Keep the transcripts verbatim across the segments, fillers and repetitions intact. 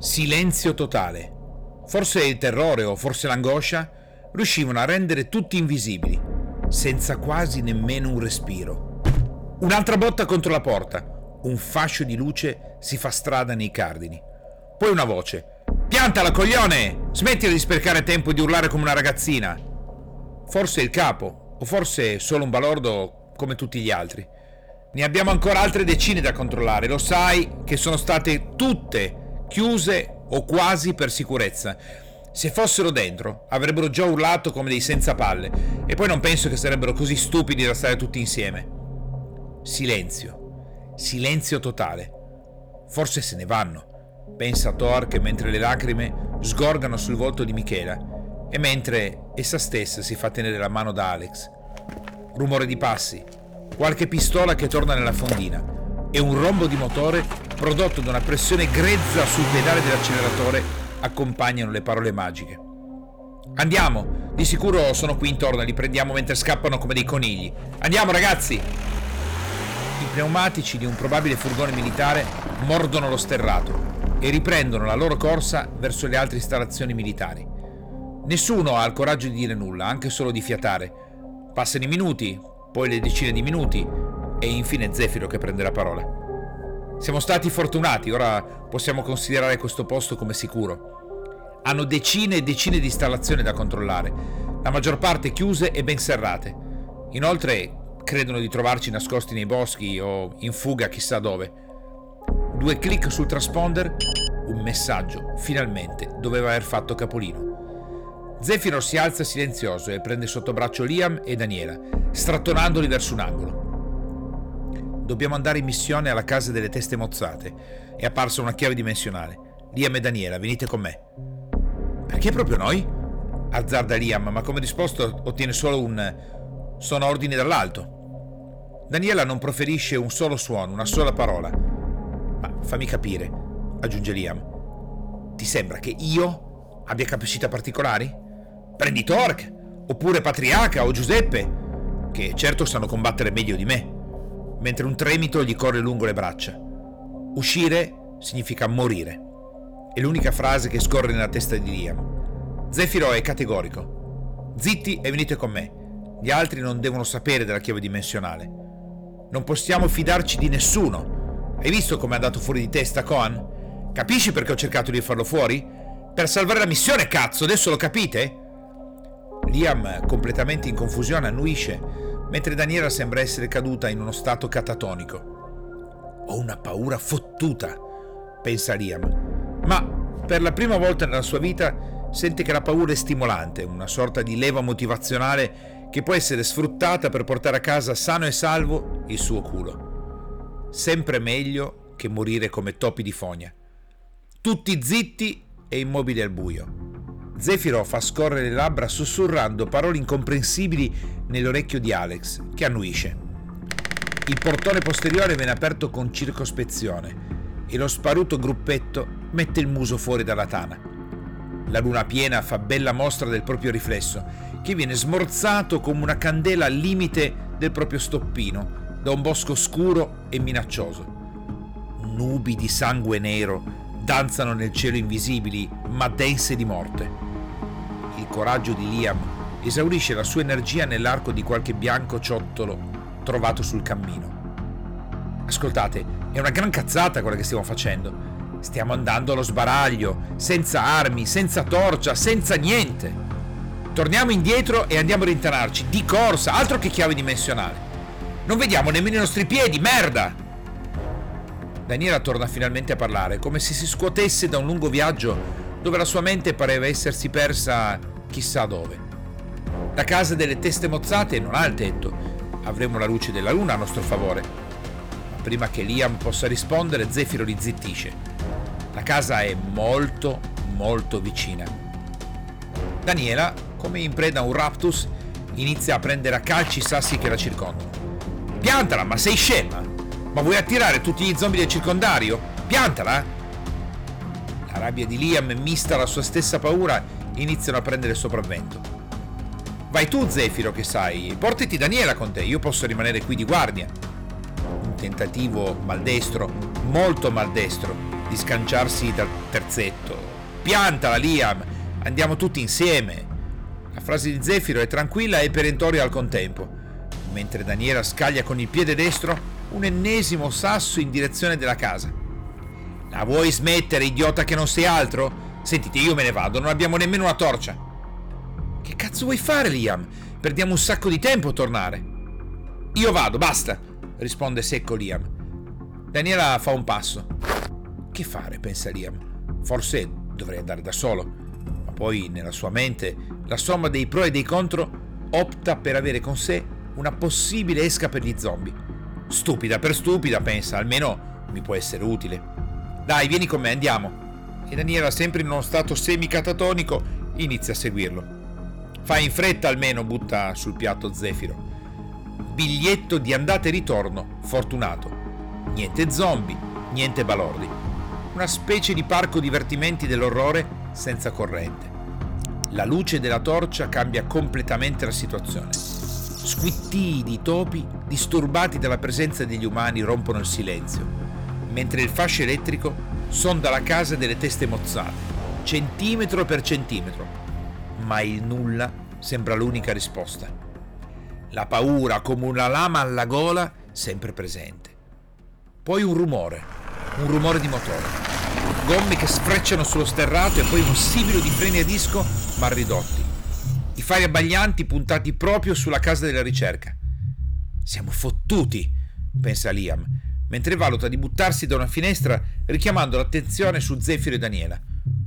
Silenzio totale. Forse il terrore o forse l'angoscia riuscivano a rendere tutti invisibili, senza quasi nemmeno un respiro. Un'altra botta contro la porta. Un fascio di luce si fa strada nei cardini. Poi una voce. «Piantala, coglione! Smettila di sprecare tempo e di urlare come una ragazzina!» Forse il capo, o forse solo un balordo come tutti gli altri. Ne abbiamo ancora altre decine da controllare, lo sai che sono state tutte chiuse o quasi per sicurezza. Se fossero dentro avrebbero già urlato come dei senza palle e poi non penso che sarebbero così stupidi da stare tutti insieme. Silenzio, silenzio totale. Forse se ne vanno, pensa Torque mentre le lacrime sgorgano sul volto di Michela e mentre essa stessa si fa tenere la mano da Alex. Rumore di passi. Qualche pistola che torna nella fondina e un rombo di motore prodotto da una pressione grezza sul pedale dell'acceleratore accompagnano le parole magiche. Andiamo, di sicuro sono qui intorno, li prendiamo mentre scappano come dei conigli. Andiamo ragazzi! I pneumatici di un probabile furgone militare mordono lo sterrato e riprendono la loro corsa verso le altre installazioni militari. Nessuno ha il coraggio di dire nulla, anche solo di fiatare. Passano i minuti, poi le decine di minuti e infine Zefiro che prende la parola. Siamo stati fortunati, ora possiamo considerare questo posto come sicuro. Hanno decine e decine di installazioni da controllare, la maggior parte chiuse e ben serrate. Inoltre credono di trovarci nascosti nei boschi o in fuga chissà dove. Due clic sul transponder, un messaggio, finalmente, doveva aver fatto capolino. Zefiro si alza silenzioso e prende sotto braccio Liam e Daniela, strattonandoli verso un angolo. Dobbiamo andare in missione alla casa delle teste mozzate. È apparsa una chiave dimensionale. Liam e Daniela, venite con me. Perché proprio noi? Azzarda Liam, ma come risposta ottiene solo un «sono ordini dall'alto». Daniela non proferisce un solo suono, una sola parola. «Ma fammi capire», aggiunge Liam. «Ti sembra che io abbia capacità particolari? Prendi Torque, oppure Patriaca o Giuseppe, che certo sanno combattere meglio di me», mentre un tremito gli corre lungo le braccia. Uscire significa morire. È l'unica frase che scorre nella testa di Liam. Zefiro è categorico. «Zitti e venite con me. Gli altri non devono sapere della chiave dimensionale. Non possiamo fidarci di nessuno. Hai visto come è andato fuori di testa, Coan? Capisci perché ho cercato di farlo fuori? Per salvare la missione, cazzo, adesso lo capite?» Liam, completamente in confusione, annuisce, mentre Daniela sembra essere caduta in uno stato catatonico. «Ho una paura fottuta», pensa Liam, ma per la prima volta nella sua vita sente che la paura è stimolante, una sorta di leva motivazionale che può essere sfruttata per portare a casa sano e salvo il suo culo. Sempre meglio che morire come topi di fogna. Tutti zitti e immobili al buio. Zefiro fa scorrere le labbra sussurrando parole incomprensibili nell'orecchio di Alex, che annuisce. Il portone posteriore viene aperto con circospezione e lo sparuto gruppetto mette il muso fuori dalla tana. La luna piena fa bella mostra del proprio riflesso, che viene smorzato come una candela al limite del proprio stoppino da un bosco scuro e minaccioso. Nubi di sangue nero danzano nel cielo invisibili, ma dense di morte. Il coraggio di Liam esaurisce la sua energia nell'arco di qualche bianco ciottolo trovato sul cammino. Ascoltate, è una gran cazzata quella che stiamo facendo. Stiamo andando allo sbaraglio, senza armi, senza torcia, senza niente. Torniamo indietro e andiamo a rintanarci, di corsa, altro che chiave dimensionale. Non vediamo nemmeno i nostri piedi, merda! Daniela torna finalmente a parlare, come se si scuotesse da un lungo viaggio dove la sua mente pareva essersi persa chissà dove. La casa delle teste mozzate non ha il tetto, avremo la luce della luna a nostro favore. Ma prima che Liam possa rispondere, Zefiro li zittisce. La casa è molto, molto vicina. Daniela, come in preda a un raptus, inizia a prendere a calci i sassi che la circondano. «Piantala, ma sei scema! Ma vuoi attirare tutti gli zombie del circondario? Piantala!» La rabbia di Liam, mista alla sua stessa paura, iniziano a prendere sopravvento. «Vai tu, Zefiro, che sai, portati Daniela con te, io posso rimanere qui di guardia». Un tentativo maldestro, molto maldestro, di scanciarsi dal terzetto. Piantala, Liam, andiamo tutti insieme. La frase di Zefiro è tranquilla e perentoria al contempo. Mentre Daniela scaglia con il piede destro un ennesimo sasso in direzione della casa. La vuoi smettere, idiota che non sei altro? Sentite, io me ne vado, non abbiamo nemmeno una torcia. Che cazzo vuoi fare, Liam? Perdiamo un sacco di tempo a tornare. Io vado, basta, risponde secco Liam. Daniela fa un passo. Che fare, pensa Liam. Forse dovrei andare da solo. Ma poi nella sua mente la somma dei pro e dei contro opta per avere con sé una possibile esca per gli zombie. Stupida per stupida, pensa, almeno mi può essere utile. Dai, vieni con me, andiamo. E Daniela, sempre in uno stato semi-catatonico, inizia a seguirlo. Fai in fretta almeno, butta sul piatto Zefiro. Biglietto di andata e ritorno fortunato. Niente zombie, niente balordi. Una specie di parco divertimenti dell'orrore senza corrente. La luce della torcia cambia completamente la situazione. Squittii di topi, disturbati dalla presenza degli umani, rompono il silenzio, mentre il fascio elettrico sonda la casa delle teste mozzate, centimetro per centimetro, ma il nulla sembra l'unica risposta. La paura, come una lama alla gola, sempre presente. Poi un rumore, un rumore di motore, gomme che sfrecciano sullo sterrato e poi un sibilo di freni a disco mal ridotti. I fari abbaglianti puntati proprio sulla casa della ricerca. Siamo fottuti, pensa Liam, mentre valuta di buttarsi da una finestra richiamando l'attenzione su Zefiro e Daniela.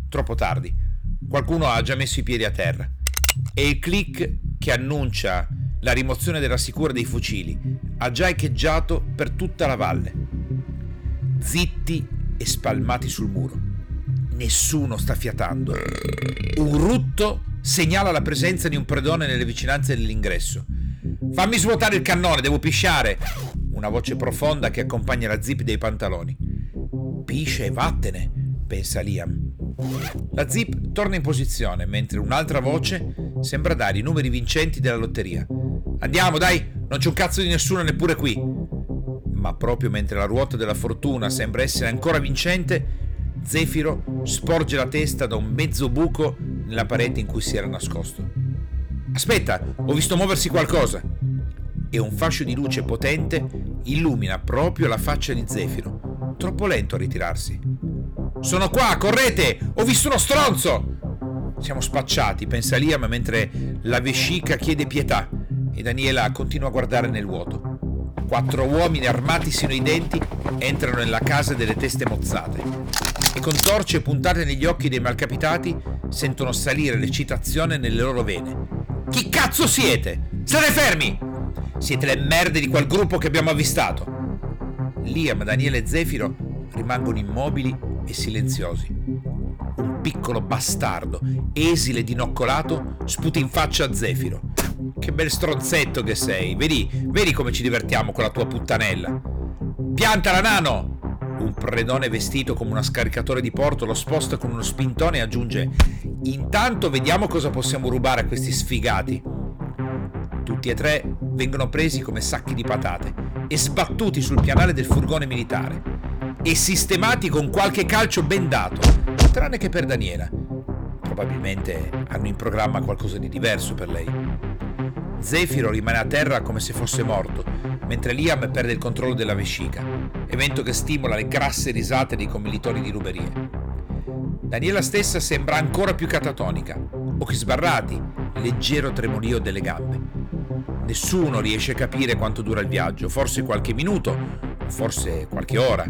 Troppo tardi, qualcuno ha già messo i piedi a terra. E il click che annuncia la rimozione della sicura dei fucili ha già echeggiato per tutta la valle. Zitti e spalmati sul muro. Nessuno sta fiatando. Un rutto segnala la presenza di un predone nelle vicinanze dell'ingresso. Fammi svuotare il cannone, devo pisciare! Una voce profonda che accompagna la zip dei pantaloni. Piscia e vattene, pensa Liam. La zip torna in posizione, mentre un'altra voce sembra dare i numeri vincenti della lotteria. Andiamo, dai, non c'è un cazzo di nessuno neppure qui. Ma proprio mentre la ruota della fortuna sembra essere ancora vincente, Zefiro sporge la testa da un mezzo buco nella parete in cui si era nascosto. Aspetta, ho visto muoversi qualcosa. E un fascio di luce potente illumina proprio la faccia di Zefiro, troppo lento a ritirarsi. Sono qua, correte! Ho visto uno stronzo! Siamo spacciati, pensa Liam, mentre la vescica chiede pietà e Daniela continua a guardare nel vuoto. Quattro uomini armati sino ai denti entrano nella casa delle teste mozzate. E con torce puntate negli occhi dei malcapitati sentono salire l'eccitazione nelle loro vene. Chi cazzo siete? State fermi! Siete le merde di quel gruppo che abbiamo avvistato. Liam, Daniele e Zefiro rimangono immobili e silenziosi. Un piccolo bastardo, esile e dinoccolato, sputa in faccia a Zefiro. Che bel stronzetto che sei, vedi, vedi come ci divertiamo con la tua puttanella. Piantala, nano! Un predone vestito come una scaricatore di porto lo sposta con uno spintone e aggiunge: intanto vediamo cosa possiamo rubare a questi sfigati. Tutti e tre vengono presi come sacchi di patate e sbattuti sul pianale del furgone militare e sistemati con qualche calcio ben dato, tranne che per Daniela. Probabilmente hanno in programma qualcosa di diverso per lei. Zefiro rimane a terra come se fosse morto, mentre Liam perde il controllo della vescica, evento che stimola le grasse risate dei commilitoni di ruberie. Daniela stessa sembra ancora più catatonica, occhi sbarrati, leggero tremolio delle gambe. Nessuno riesce a capire quanto dura il viaggio, forse qualche minuto, forse qualche ora.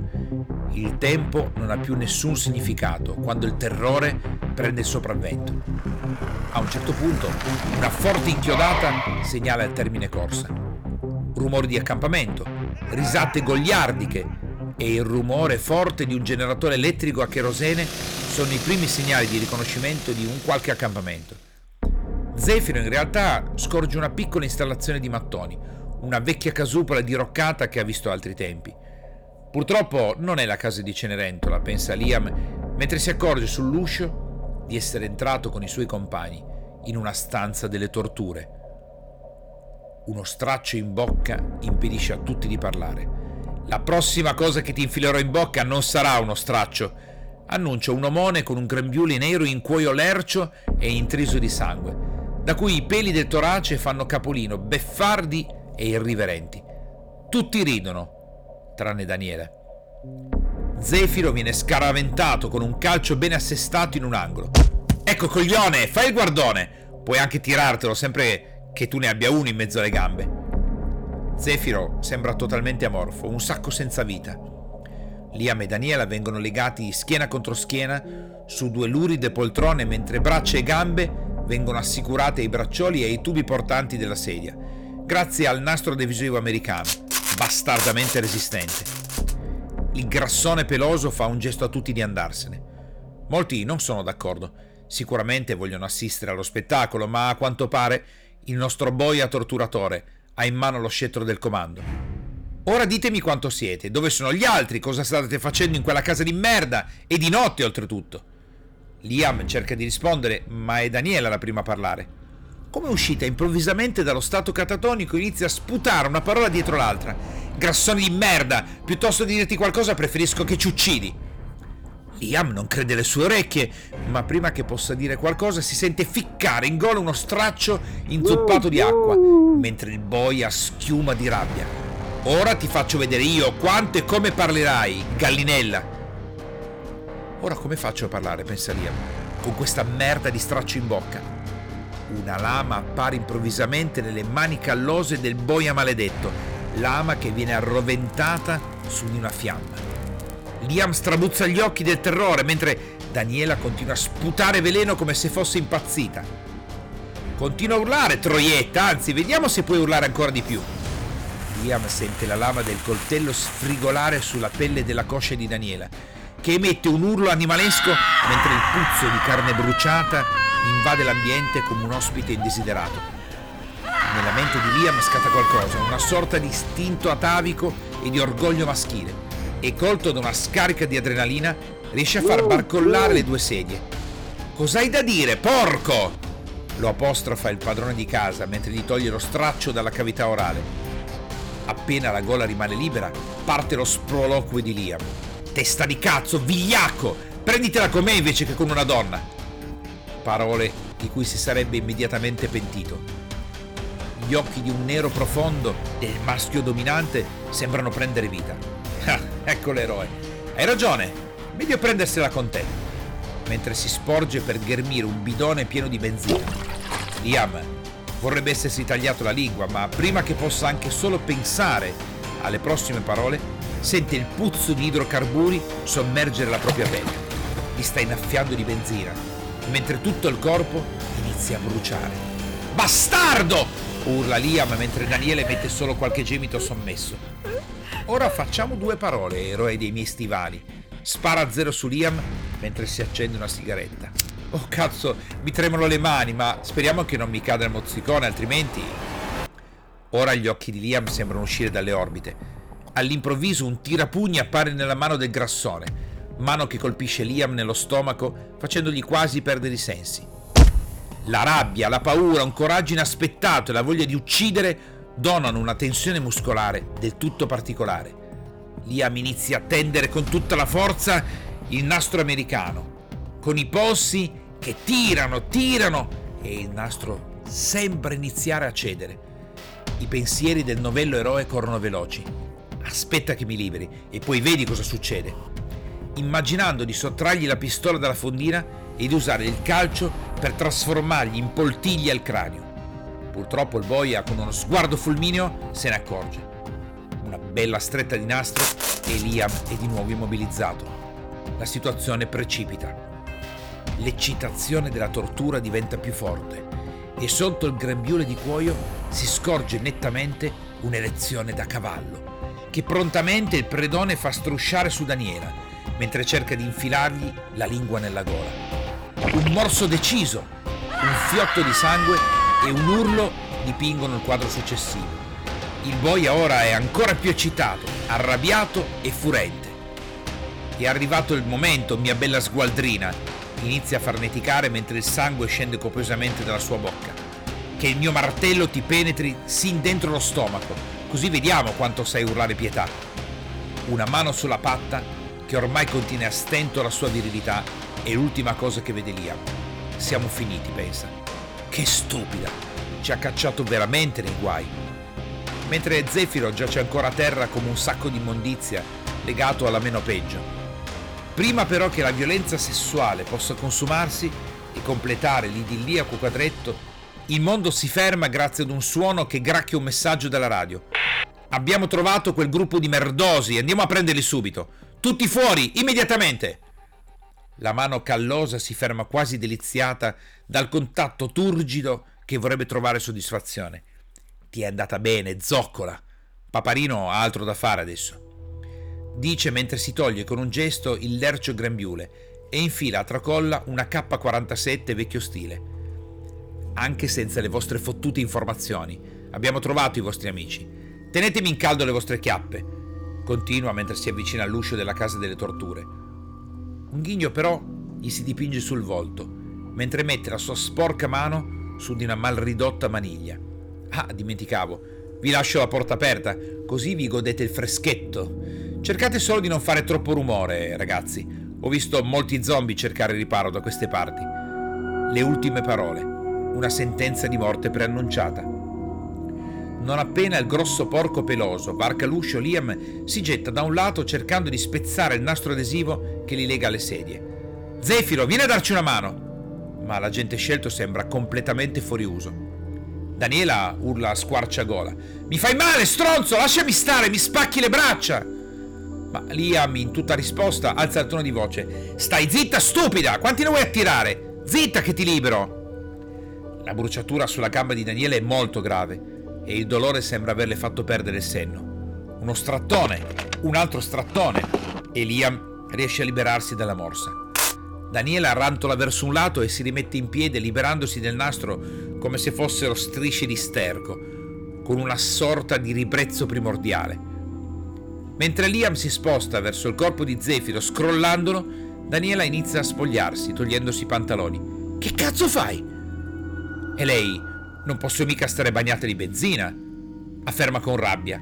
Il tempo non ha più nessun significato quando il terrore prende il sopravvento. A un certo punto una forte inchiodata segnala il termine corsa. Rumori di accampamento, risate goliardiche e il rumore forte di un generatore elettrico a cherosene sono i primi segnali di riconoscimento di un qualche accampamento. Zefiro in realtà scorge una piccola installazione di mattoni, una vecchia casupola diroccata che ha visto altri tempi. Purtroppo non è la casa di Cenerentola, pensa Liam, mentre si accorge sull'uscio di essere entrato con i suoi compagni in una stanza delle torture. Uno straccio in bocca impedisce a tutti di parlare La prossima cosa che ti infilerò in bocca non sarà uno straccio, annuncia un omone con un grembiule nero in cuoio lercio e intriso di sangue, da cui i peli del torace fanno capolino, beffardi e irriverenti. Tutti ridono, tranne Daniela. Zefiro viene scaraventato con un calcio ben assestato in un angolo. Ecco, coglione, fai il guardone! Puoi anche tirartelo, sempre che tu ne abbia uno in mezzo alle gambe. Zefiro sembra totalmente amorfo, un sacco senza vita. Liam e Daniela vengono legati schiena contro schiena su due luride poltrone, mentre braccia e gambe vengono assicurate ai braccioli e ai tubi portanti della sedia, grazie al nastro adesivo americano, bastardamente resistente. Il grassone peloso fa un gesto a tutti di andarsene. Molti non sono d'accordo, sicuramente vogliono assistere allo spettacolo, ma a quanto pare il nostro boia torturatore ha in mano lo scettro del comando. Ora ditemi quanto siete, dove sono gli altri, cosa state facendo in quella casa di merda, e di notte oltretutto. Liam cerca di rispondere, ma è Daniela la prima a parlare. Come uscita improvvisamente dallo stato catatonico, inizia a sputare una parola dietro l'altra. Grassone di merda, piuttosto di dirti qualcosa preferisco che ci uccidi. Liam non crede alle sue orecchie, ma prima che possa dire qualcosa si sente ficcare in gola uno straccio inzuppato di acqua, mentre il boia schiuma di rabbia. Ora ti faccio vedere io quanto e come parlerai, gallinella. Ora come faccio a parlare, pensa Liam, con questa merda di straccio in bocca. Una lama appare improvvisamente nelle mani callose del boia maledetto, lama che viene arroventata su di una fiamma. Liam strabuzza gli occhi del terrore, mentre Daniela continua a sputare veleno come se fosse impazzita. Continua a urlare, troietta, anzi, vediamo se puoi urlare ancora di più. Liam sente la lama del coltello sfrigolare sulla pelle della coscia di Daniela, che emette un urlo animalesco mentre il puzzo di carne bruciata invade l'ambiente come un ospite indesiderato. Nella mente di Liam scatta qualcosa, una sorta di istinto atavico e di orgoglio maschile, e colto da una scarica di adrenalina riesce a far barcollare le due sedie. Cos'hai da dire, porco? Lo apostrofa il padrone di casa mentre gli toglie lo straccio dalla cavità orale. Appena la gola rimane libera, parte lo sproloquio di Liam. Testa di cazzo, vigliacco, prenditela con me invece che con una donna. Parole di cui si sarebbe immediatamente pentito. Gli occhi di un nero profondo del maschio dominante sembrano prendere vita. Ah, ecco l'eroe. Hai ragione, meglio prendersela con te. Mentre si sporge per ghermire un bidone pieno di benzina. Liam vorrebbe essersi tagliato la lingua, ma prima che possa anche solo pensare alle prossime parole, sente il puzzo di idrocarburi sommergere la propria pelle. Gli sta innaffiando di benzina, mentre tutto il corpo inizia a bruciare. Bastardo! Urla Liam, mentre Daniela emette solo qualche gemito sommesso. Ora facciamo due parole, eroe dei miei stivali. Spara a zero su Liam mentre si accende una sigaretta. Oh cazzo, mi tremano le mani, ma speriamo che non mi cada il mozzicone, altrimenti... Ora gli occhi di Liam sembrano uscire dalle orbite. All'improvviso un tirapugni appare nella mano del grassone, mano che colpisce Liam nello stomaco facendogli quasi perdere i sensi. La rabbia, la paura, un coraggio inaspettato e la voglia di uccidere donano una tensione muscolare del tutto particolare. Liam inizia a tendere con tutta la forza il nastro americano, con i polsi che tirano, tirano, e il nastro sembra iniziare a cedere. I pensieri del novello eroe corrono veloci. Aspetta che mi liberi e poi vedi cosa succede. Immaginando di sottrargli la pistola dalla fondina e di usare il calcio per trasformargli in poltiglia il cranio. Purtroppo il boia, con uno sguardo fulmineo, se ne accorge. Una bella stretta di nastro e Liam è di nuovo immobilizzato. La situazione precipita. L'eccitazione della tortura diventa più forte e sotto il grembiule di cuoio si scorge nettamente un'erezione da cavallo, che prontamente il predone fa strusciare su Daniela, mentre cerca di infilargli la lingua nella gola. Un morso deciso, un fiotto di sangue e un urlo dipingono il quadro successivo. Il boia ora è ancora più eccitato, arrabbiato e furente. È arrivato il momento, mia bella sgualdrina, inizia a farneticare mentre il sangue scende copiosamente dalla sua bocca. Che il mio martello ti penetri sin dentro lo stomaco, così vediamo quanto sai urlare pietà. una mano sulla patta che ormai contiene a stento la sua virilità e l'ultima cosa che vede Liam. Siamo finiti, pensa. Che stupida! Ci ha cacciato veramente nei guai. Mentre Zefiro giace ancora a terra come un sacco di immondizia legato alla meno peggio. Prima però che la violenza sessuale possa consumarsi e completare l'idilliaco quadretto, il mondo si ferma grazie ad un suono che gracchia un messaggio dalla radio. Abbiamo trovato quel gruppo di merdosi, andiamo a prenderli subito. Tutti fuori, immediatamente! La mano callosa si ferma quasi deliziata dal contatto turgido che vorrebbe trovare soddisfazione. Ti è andata bene, zoccola. Paparino ha altro da fare adesso. Dice mentre si toglie con un gesto il lercio grembiule e infila a tracolla una K quarantasette vecchio stile. Anche senza le vostre fottute informazioni, abbiamo trovato i vostri amici. Tenetemi in caldo le vostre chiappe, continua mentre si avvicina all'uscio della casa delle torture. Un ghigno però gli si dipinge sul volto, mentre mette la sua sporca mano su di una malridotta maniglia. Ah, dimenticavo, vi lascio la porta aperta, così vi godete il freschetto. Cercate solo di non fare troppo rumore, ragazzi. Ho visto molti zombie cercare riparo da queste parti. Le ultime parole. Una sentenza di morte preannunciata. Non appena il grosso porco peloso varca l'uscio, Liam si getta da un lato cercando di spezzare il nastro adesivo che li lega alle sedie. Zefiro, vieni a darci una mano! Ma l'agente scelto sembra completamente fuori uso. Daniela urla a squarciagola. Mi fai male, stronzo! Lasciami stare, mi spacchi le braccia! Ma Liam, in tutta risposta, alza il tono di voce. Stai zitta, stupida! Quanti ne vuoi attirare? Zitta che ti libero! La bruciatura sulla gamba di Daniele è molto grave e il dolore sembra averle fatto perdere il senno. Uno strattone, un altro strattone e Liam riesce a liberarsi dalla morsa. Daniela rantola verso un lato e si rimette in piedi liberandosi del nastro come se fossero strisce di sterco, con una sorta di ribrezzo primordiale. Mentre Liam si sposta verso il corpo di Zefiro scrollandolo, Daniela inizia a spogliarsi togliendosi i pantaloni. Che cazzo fai? E lei, non posso mica stare bagnata di benzina, afferma con rabbia.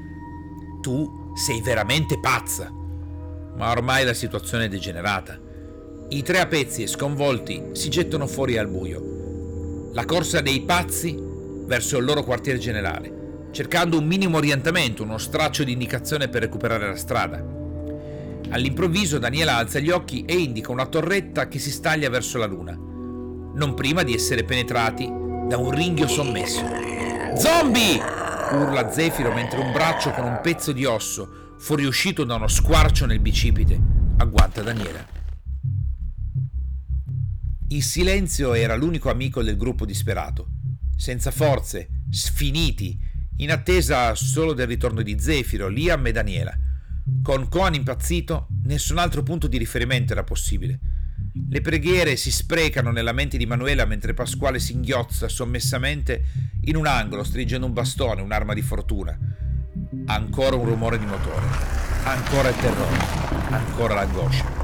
Tu sei veramente pazza. Ma ormai la situazione è degenerata. I tre a pezzi e sconvolti si gettano fuori al buio. La corsa dei pazzi verso il loro quartier generale, cercando un minimo orientamento, uno straccio di indicazione per recuperare la strada. All'improvviso Daniela alza gli occhi e indica una torretta che si staglia verso la luna, non prima di essere penetrati da un ringhio sommesso. Zombie! Urla Zefiro mentre un braccio con un pezzo di osso, fuoriuscito da uno squarcio nel bicipite, agguanta Daniela. Il silenzio era l'unico amico del gruppo disperato, senza forze, sfiniti, in attesa solo del ritorno di Zefiro, Liam e Daniela. Con Coan impazzito, nessun altro punto di riferimento era possibile. Le preghiere si sprecano nella mente di Manuela mentre Pasquale singhiozza sommessamente in un angolo stringendo un bastone, un'arma di fortuna. Ancora un rumore di motore, ancora il terrore, ancora l'angoscia.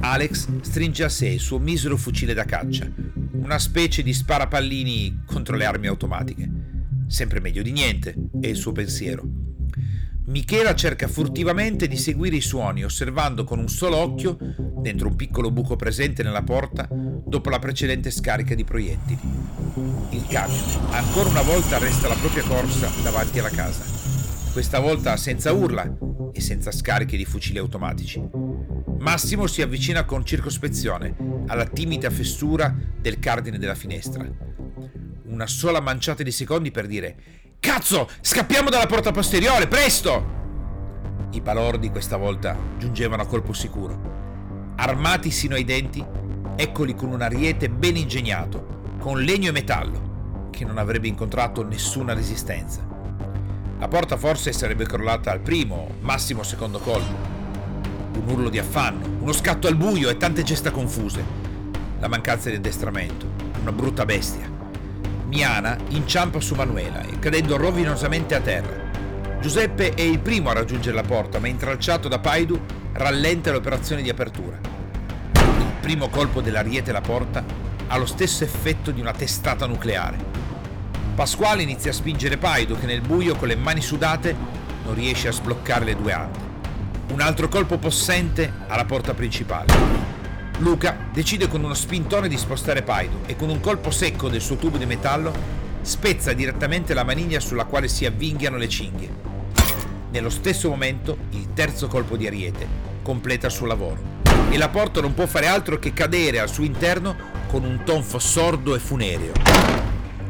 Alex stringe a sé il suo misero fucile da caccia, una specie di sparapallini contro le armi automatiche. Sempre meglio di niente, è il suo pensiero. Michela cerca furtivamente di seguire i suoni, osservando con un solo occhio, dentro un piccolo buco presente nella porta, dopo la precedente scarica di proiettili. Il camion, ancora una volta, arresta la propria corsa davanti alla casa. Questa volta senza urla e senza scariche di fucili automatici. Massimo si avvicina con circospezione alla timida fessura del cardine della finestra. Una sola manciata di secondi per dire... Cazzo! Scappiamo dalla porta posteriore, presto! I balordi questa volta giungevano a colpo sicuro. Armati sino ai denti, eccoli con un ariete ben ingegnato, con legno e metallo, che non avrebbe incontrato nessuna resistenza. La porta forse sarebbe crollata al primo, massimo secondo colpo. Un urlo di affanno, uno scatto al buio e tante gesta confuse. La mancanza di addestramento, una brutta bestia. Miana inciampa su Manuela e cadendo rovinosamente a terra. Giuseppe è il primo a raggiungere la porta, ma intralciato da Paidu rallenta l'operazione di apertura. Il primo colpo dell'ariete alla porta ha lo stesso effetto di una testata nucleare. Pasquale inizia a spingere Paidu che nel buio con le mani sudate non riesce a sbloccare le due ante. Un altro colpo possente alla porta principale. Luca decide con uno spintone di spostare Paido e con un colpo secco del suo tubo di metallo spezza direttamente la maniglia sulla quale si avvinghiano le cinghie. Nello stesso momento il terzo colpo di ariete completa il suo lavoro e la porta non può fare altro che cadere al suo interno con un tonfo sordo e funereo.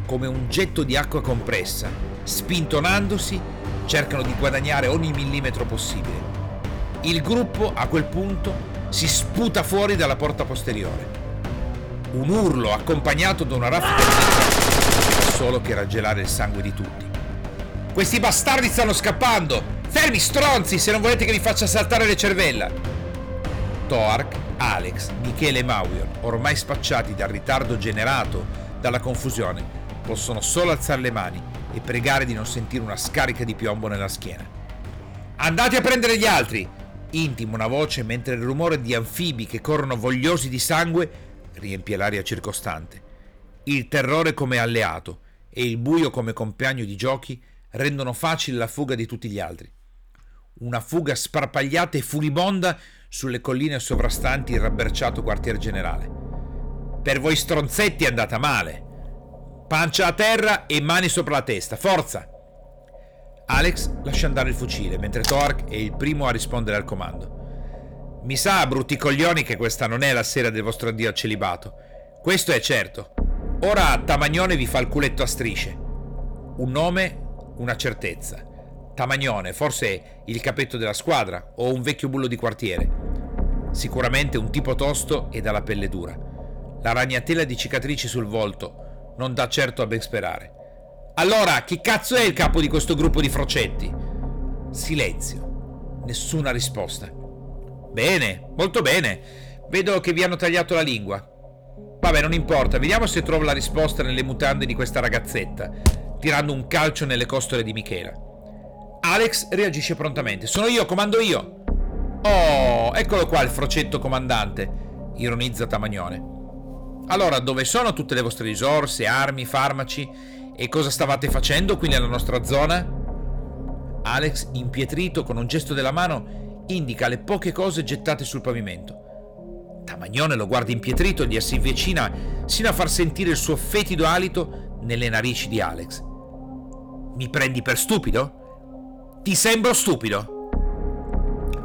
Come un getto di acqua compressa, spintonandosi, cercano di guadagnare ogni millimetro possibile. Il gruppo a quel punto si sputa fuori dalla porta posteriore. Un urlo accompagnato da una raffica solo che raggelare il sangue di tutti. Questi bastardi stanno scappando! Fermi stronzi se non volete che vi faccia saltare le cervella! Toark, Alex, Michele e Maurion, ormai spacciati dal ritardo generato dalla confusione, possono solo alzare le mani e pregare di non sentire una scarica di piombo nella schiena. Andate a prendere gli altri! Intima una voce mentre il rumore di anfibi che corrono vogliosi di sangue riempie l'aria circostante. Il terrore come alleato e il buio come compagno di giochi rendono facile la fuga di tutti gli altri. Una fuga sparpagliata e furibonda sulle colline sovrastanti il rabberciato quartier generale. Per voi stronzetti è andata male. Pancia a terra e mani sopra la testa, forza! Alex lascia andare il fucile, mentre Toark è il primo a rispondere al comando. Mi sa, brutti coglioni, che questa non è la sera del vostro addio al celibato. Questo è certo. Ora Tamagnone vi fa il culetto a strisce. Un nome, una certezza. Tamagnone, forse il capetto della squadra o un vecchio bullo di quartiere. Sicuramente un tipo tosto e dalla pelle dura. La ragnatela di cicatrici sul volto non dà certo a ben sperare. Allora, chi cazzo è il capo di questo gruppo di frocetti? Silenzio. Nessuna risposta. Bene, molto bene. Vedo che vi hanno tagliato la lingua. Vabbè, non importa, vediamo se trovo la risposta nelle mutande di questa ragazzetta, tirando un calcio nelle costole di Michela. Alex reagisce prontamente. Sono io, comando io. Oh, eccolo qua il frocetto comandante, ironizza Tamagnone. Allora, dove sono tutte le vostre risorse, armi, farmaci? E cosa stavate facendo qui nella nostra zona? Alex, impietrito, con un gesto della mano, indica le poche cose gettate sul pavimento. Tamagnone lo guarda impietrito e gli si avvicina sino a far sentire il suo fetido alito nelle narici di Alex. Mi prendi per stupido? Ti sembro stupido?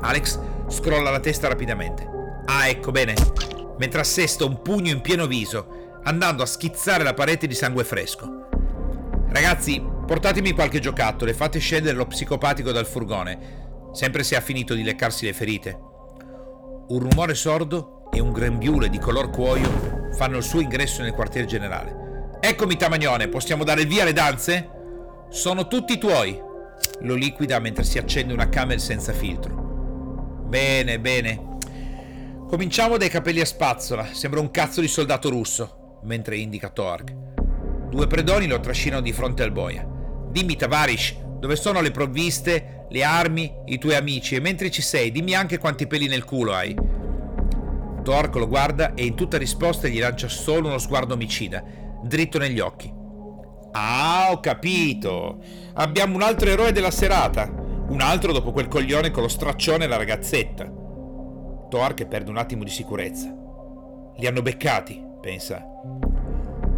Alex scrolla la testa rapidamente. Ah, ecco, bene. Mentre assesta un pugno in pieno viso, andando a schizzare la parete di sangue fresco. Ragazzi, portatemi qualche giocattolo e fate scendere lo psicopatico dal furgone, sempre se ha finito di leccarsi le ferite. Un rumore sordo e un grembiule di color cuoio fanno il suo ingresso nel quartier generale. Eccomi Tamagnone, possiamo dare il via alle danze? Sono tutti tuoi! Lo liquida mentre si accende una camel senza filtro. Bene, bene. Cominciamo dai capelli a spazzola, sembra un cazzo di soldato russo, mentre indica Toark. Due predoni lo trascinano di fronte al boia. Dimmi Tavarish, dove sono le provviste, le armi, i tuoi amici, e mentre ci sei dimmi anche quanti peli nel culo hai. Toark lo guarda e in tutta risposta gli lancia solo uno sguardo omicida, dritto negli occhi. Ah, ho capito. Abbiamo un altro eroe della serata. Un altro dopo quel coglione con lo straccione e la ragazzetta. Toark perde un attimo di sicurezza. Li hanno beccati, pensa.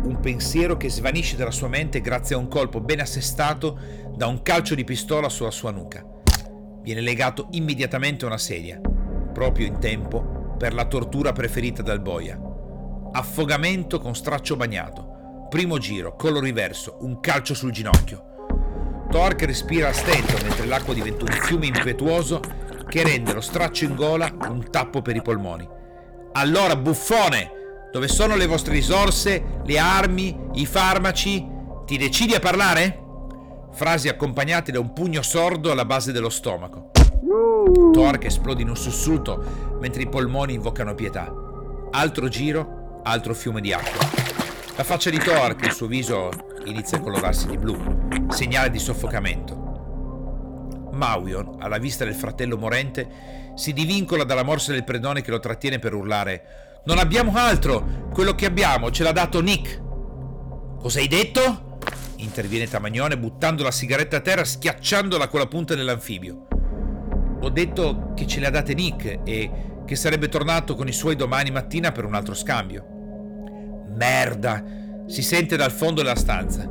Un pensiero che svanisce dalla sua mente grazie a un colpo ben assestato da un calcio di pistola sulla sua nuca. Viene legato immediatamente a una sedia, proprio in tempo per la tortura preferita dal boia. Affogamento con straccio bagnato, primo giro, collo riverso, un calcio sul ginocchio. Toark respira a stento mentre l'acqua diventa un fiume impetuoso che rende lo straccio in gola un tappo per i polmoni. Allora, buffone! Dove sono le vostre risorse, le armi, i farmaci? Ti decidi a parlare? Frasi accompagnate da un pugno sordo alla base dello stomaco. Toark esplode in un sussulto mentre i polmoni invocano pietà. Altro giro, altro fiume di acqua. La faccia di Toark, il suo viso inizia a colorarsi di blu, segnale di soffocamento. Maurion, alla vista del fratello morente, si divincola dalla morsa del predone che lo trattiene per urlare: non abbiamo altro, quello che abbiamo ce l'ha dato Nick. Cos'hai detto? Interviene Tamagnone buttando la sigaretta a terra, schiacciandola con la punta dell'anfibio. Ho detto che ce le ha date Nick e che sarebbe tornato con i suoi domani mattina per un altro scambio. Merda! Si sente dal fondo della stanza.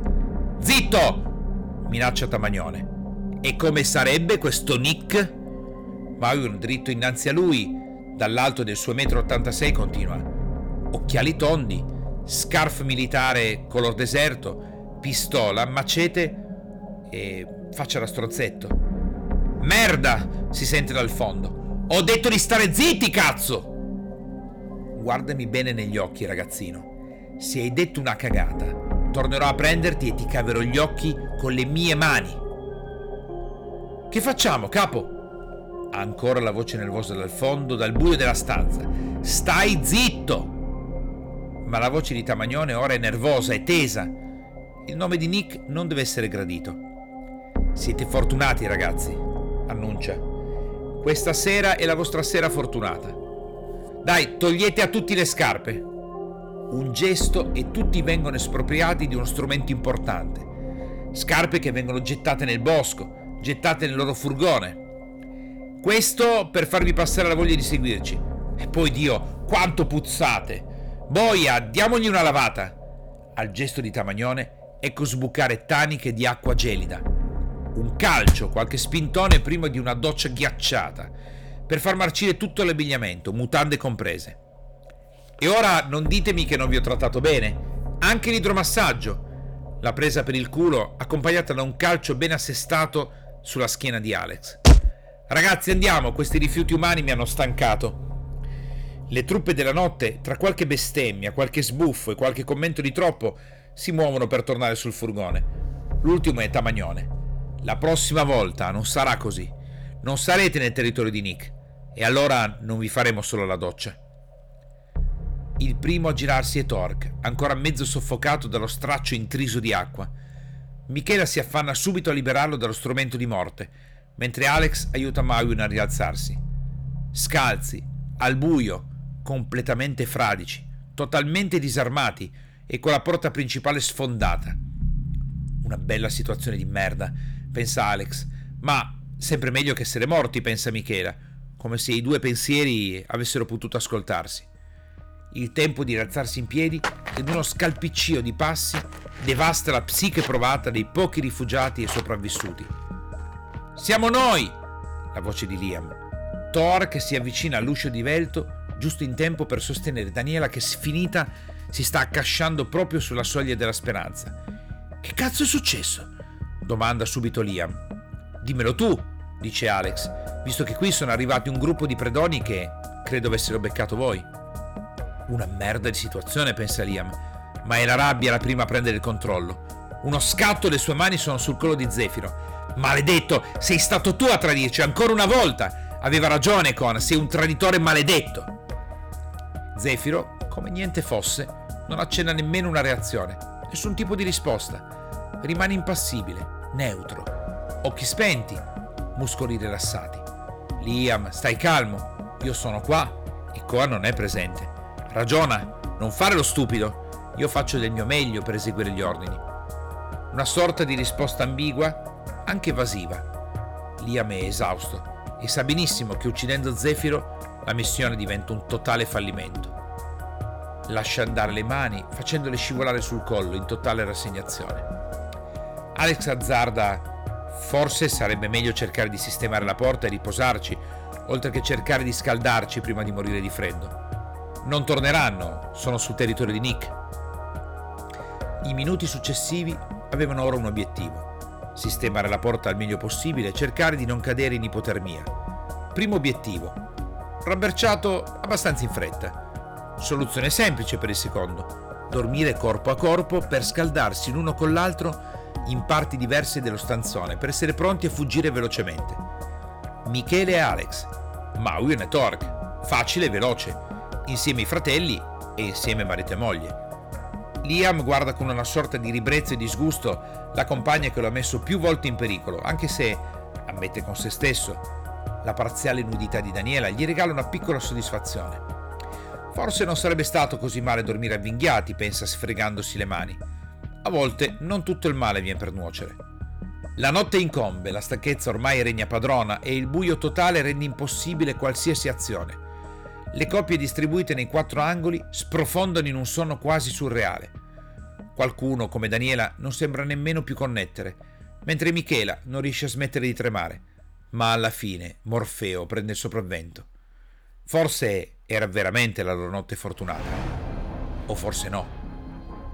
Zitto! Minaccia Tamagnone. E come sarebbe questo Nick? Mauro, dritto innanzi a lui, dall'alto del suo metro ottantasei, continua. Occhiali tondi, scarf militare color deserto, pistola, macete e faccia da strozzetto. Merda! Si sente dal fondo. Ho detto di stare zitti, cazzo! Guardami bene negli occhi, ragazzino. Se hai detto una cagata, tornerò a prenderti e ti caverò gli occhi con le mie mani. Che facciamo, capo? Ancora la voce nervosa dal fondo, dal buio della stanza. Stai zitto! Ma la voce di Tamagnone ora è nervosa e tesa. Il nome di Nick non deve essere gradito. Siete fortunati, ragazzi, annuncia. Questa sera è la vostra sera fortunata. Dai, togliete a tutti le scarpe. Un gesto e tutti vengono espropriati di uno strumento importante. Scarpe che vengono gettate nel bosco, gettate nel loro furgone. Questo per farvi passare la voglia di seguirci. E poi Dio, quanto puzzate! Boia, diamogli una lavata! Al gesto di Tamagnone ecco sbucare taniche di acqua gelida. Un calcio, qualche spintone prima di una doccia ghiacciata, per far marcire tutto l'abbigliamento, mutande comprese. E ora non ditemi che non vi ho trattato bene. Anche l'idromassaggio. La presa per il culo accompagnata da un calcio ben assestato sulla schiena di Alex. Ragazzi, andiamo, questi rifiuti umani mi hanno stancato. Le truppe della notte, tra qualche bestemmia, qualche sbuffo e qualche commento di troppo, si muovono per tornare sul furgone. L'ultimo è Tamagnone. La prossima volta non sarà così. Non sarete nel territorio di Nick. E allora non vi faremo solo la doccia. Il primo a girarsi è Tork, ancora mezzo soffocato dallo straccio intriso di acqua. Michela si affanna subito a liberarlo dallo strumento di morte, mentre Alex aiuta Maureen a rialzarsi. Scalzi, al buio, completamente fradici, totalmente disarmati e con la porta principale sfondata. Una bella situazione di merda, pensa Alex, ma sempre meglio che essere morti, pensa Michela, come se i due pensieri avessero potuto ascoltarsi. Il tempo di rialzarsi in piedi ed uno scalpiccio di passi devasta la psiche provata dei pochi rifugiati e sopravvissuti. Siamo noi! La voce di Liam. Thor che si avvicina all'uscio divelto giusto in tempo per sostenere Daniela che sfinita si sta accasciando proprio sulla soglia della speranza. Che cazzo è successo? Domanda subito Liam. Dimmelo tu, dice Alex, visto che qui sono arrivati un gruppo di predoni che credo avessero beccato voi. Una merda di situazione, pensa Liam, ma è la rabbia la prima a prendere il controllo. Uno scatto, le sue mani sono sul collo di Zefiro. Maledetto, sei stato tu a tradirci ancora una volta. Aveva ragione Conan, sei un traditore maledetto. Zefiro, come niente fosse, non accenna nemmeno una reazione, nessun tipo di risposta. Rimane impassibile, neutro, occhi spenti, muscoli rilassati. Liam, stai calmo, io sono qua e Conan non è presente. Ragiona, non fare lo stupido, io faccio del mio meglio per eseguire gli ordini. Una sorta di risposta ambigua, anche evasiva. Liam è esausto e sa benissimo che uccidendo Zefiro la missione diventa un totale fallimento. Lascia andare le mani facendole scivolare sul collo in totale rassegnazione. Alex azzarda, forse sarebbe meglio cercare di sistemare la porta e riposarci, oltre che cercare di scaldarci prima di morire di freddo. Non torneranno, sono sul territorio di Nick. I minuti successivi avevano ora un obiettivo. Sistemare la porta al meglio possibile e cercare di non cadere in ipotermia. Primo obiettivo, rabberciato abbastanza in fretta. Soluzione semplice per il secondo, dormire corpo a corpo per scaldarsi l'uno con l'altro in parti diverse dello stanzone per essere pronti a fuggire velocemente. Michele e Alex, Maureen e Tork, facile e veloce, insieme ai fratelli e insieme marito e moglie. Liam guarda con una sorta di ribrezzo e disgusto la compagna che lo ha messo più volte in pericolo, anche se ammette con se stesso. La parziale nudità di Daniela gli regala una piccola soddisfazione. Forse non sarebbe stato così male dormire avvinghiati, pensa sfregandosi le mani. A volte non tutto il male viene per nuocere. La notte incombe, la stanchezza ormai regna padrona e il buio totale rende impossibile qualsiasi azione. Le coppie distribuite nei quattro angoli sprofondano in un sonno quasi surreale. Qualcuno, come Daniela, non sembra nemmeno più connettere, mentre Michela non riesce a smettere di tremare. Ma alla fine Morfeo prende il sopravvento. Forse era veramente la loro notte fortunata. O forse no.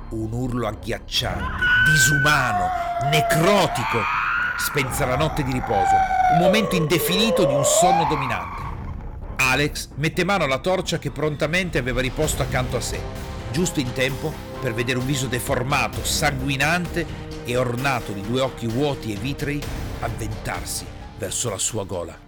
Un urlo agghiacciante, disumano, necrotico, spensa la notte di riposo, un momento indefinito di un sonno dominante. Alex mette mano alla torcia che prontamente aveva riposto accanto a sé, giusto in tempo per vedere un viso deformato, sanguinante e ornato di due occhi vuoti e vitrei avventarsi verso la sua gola.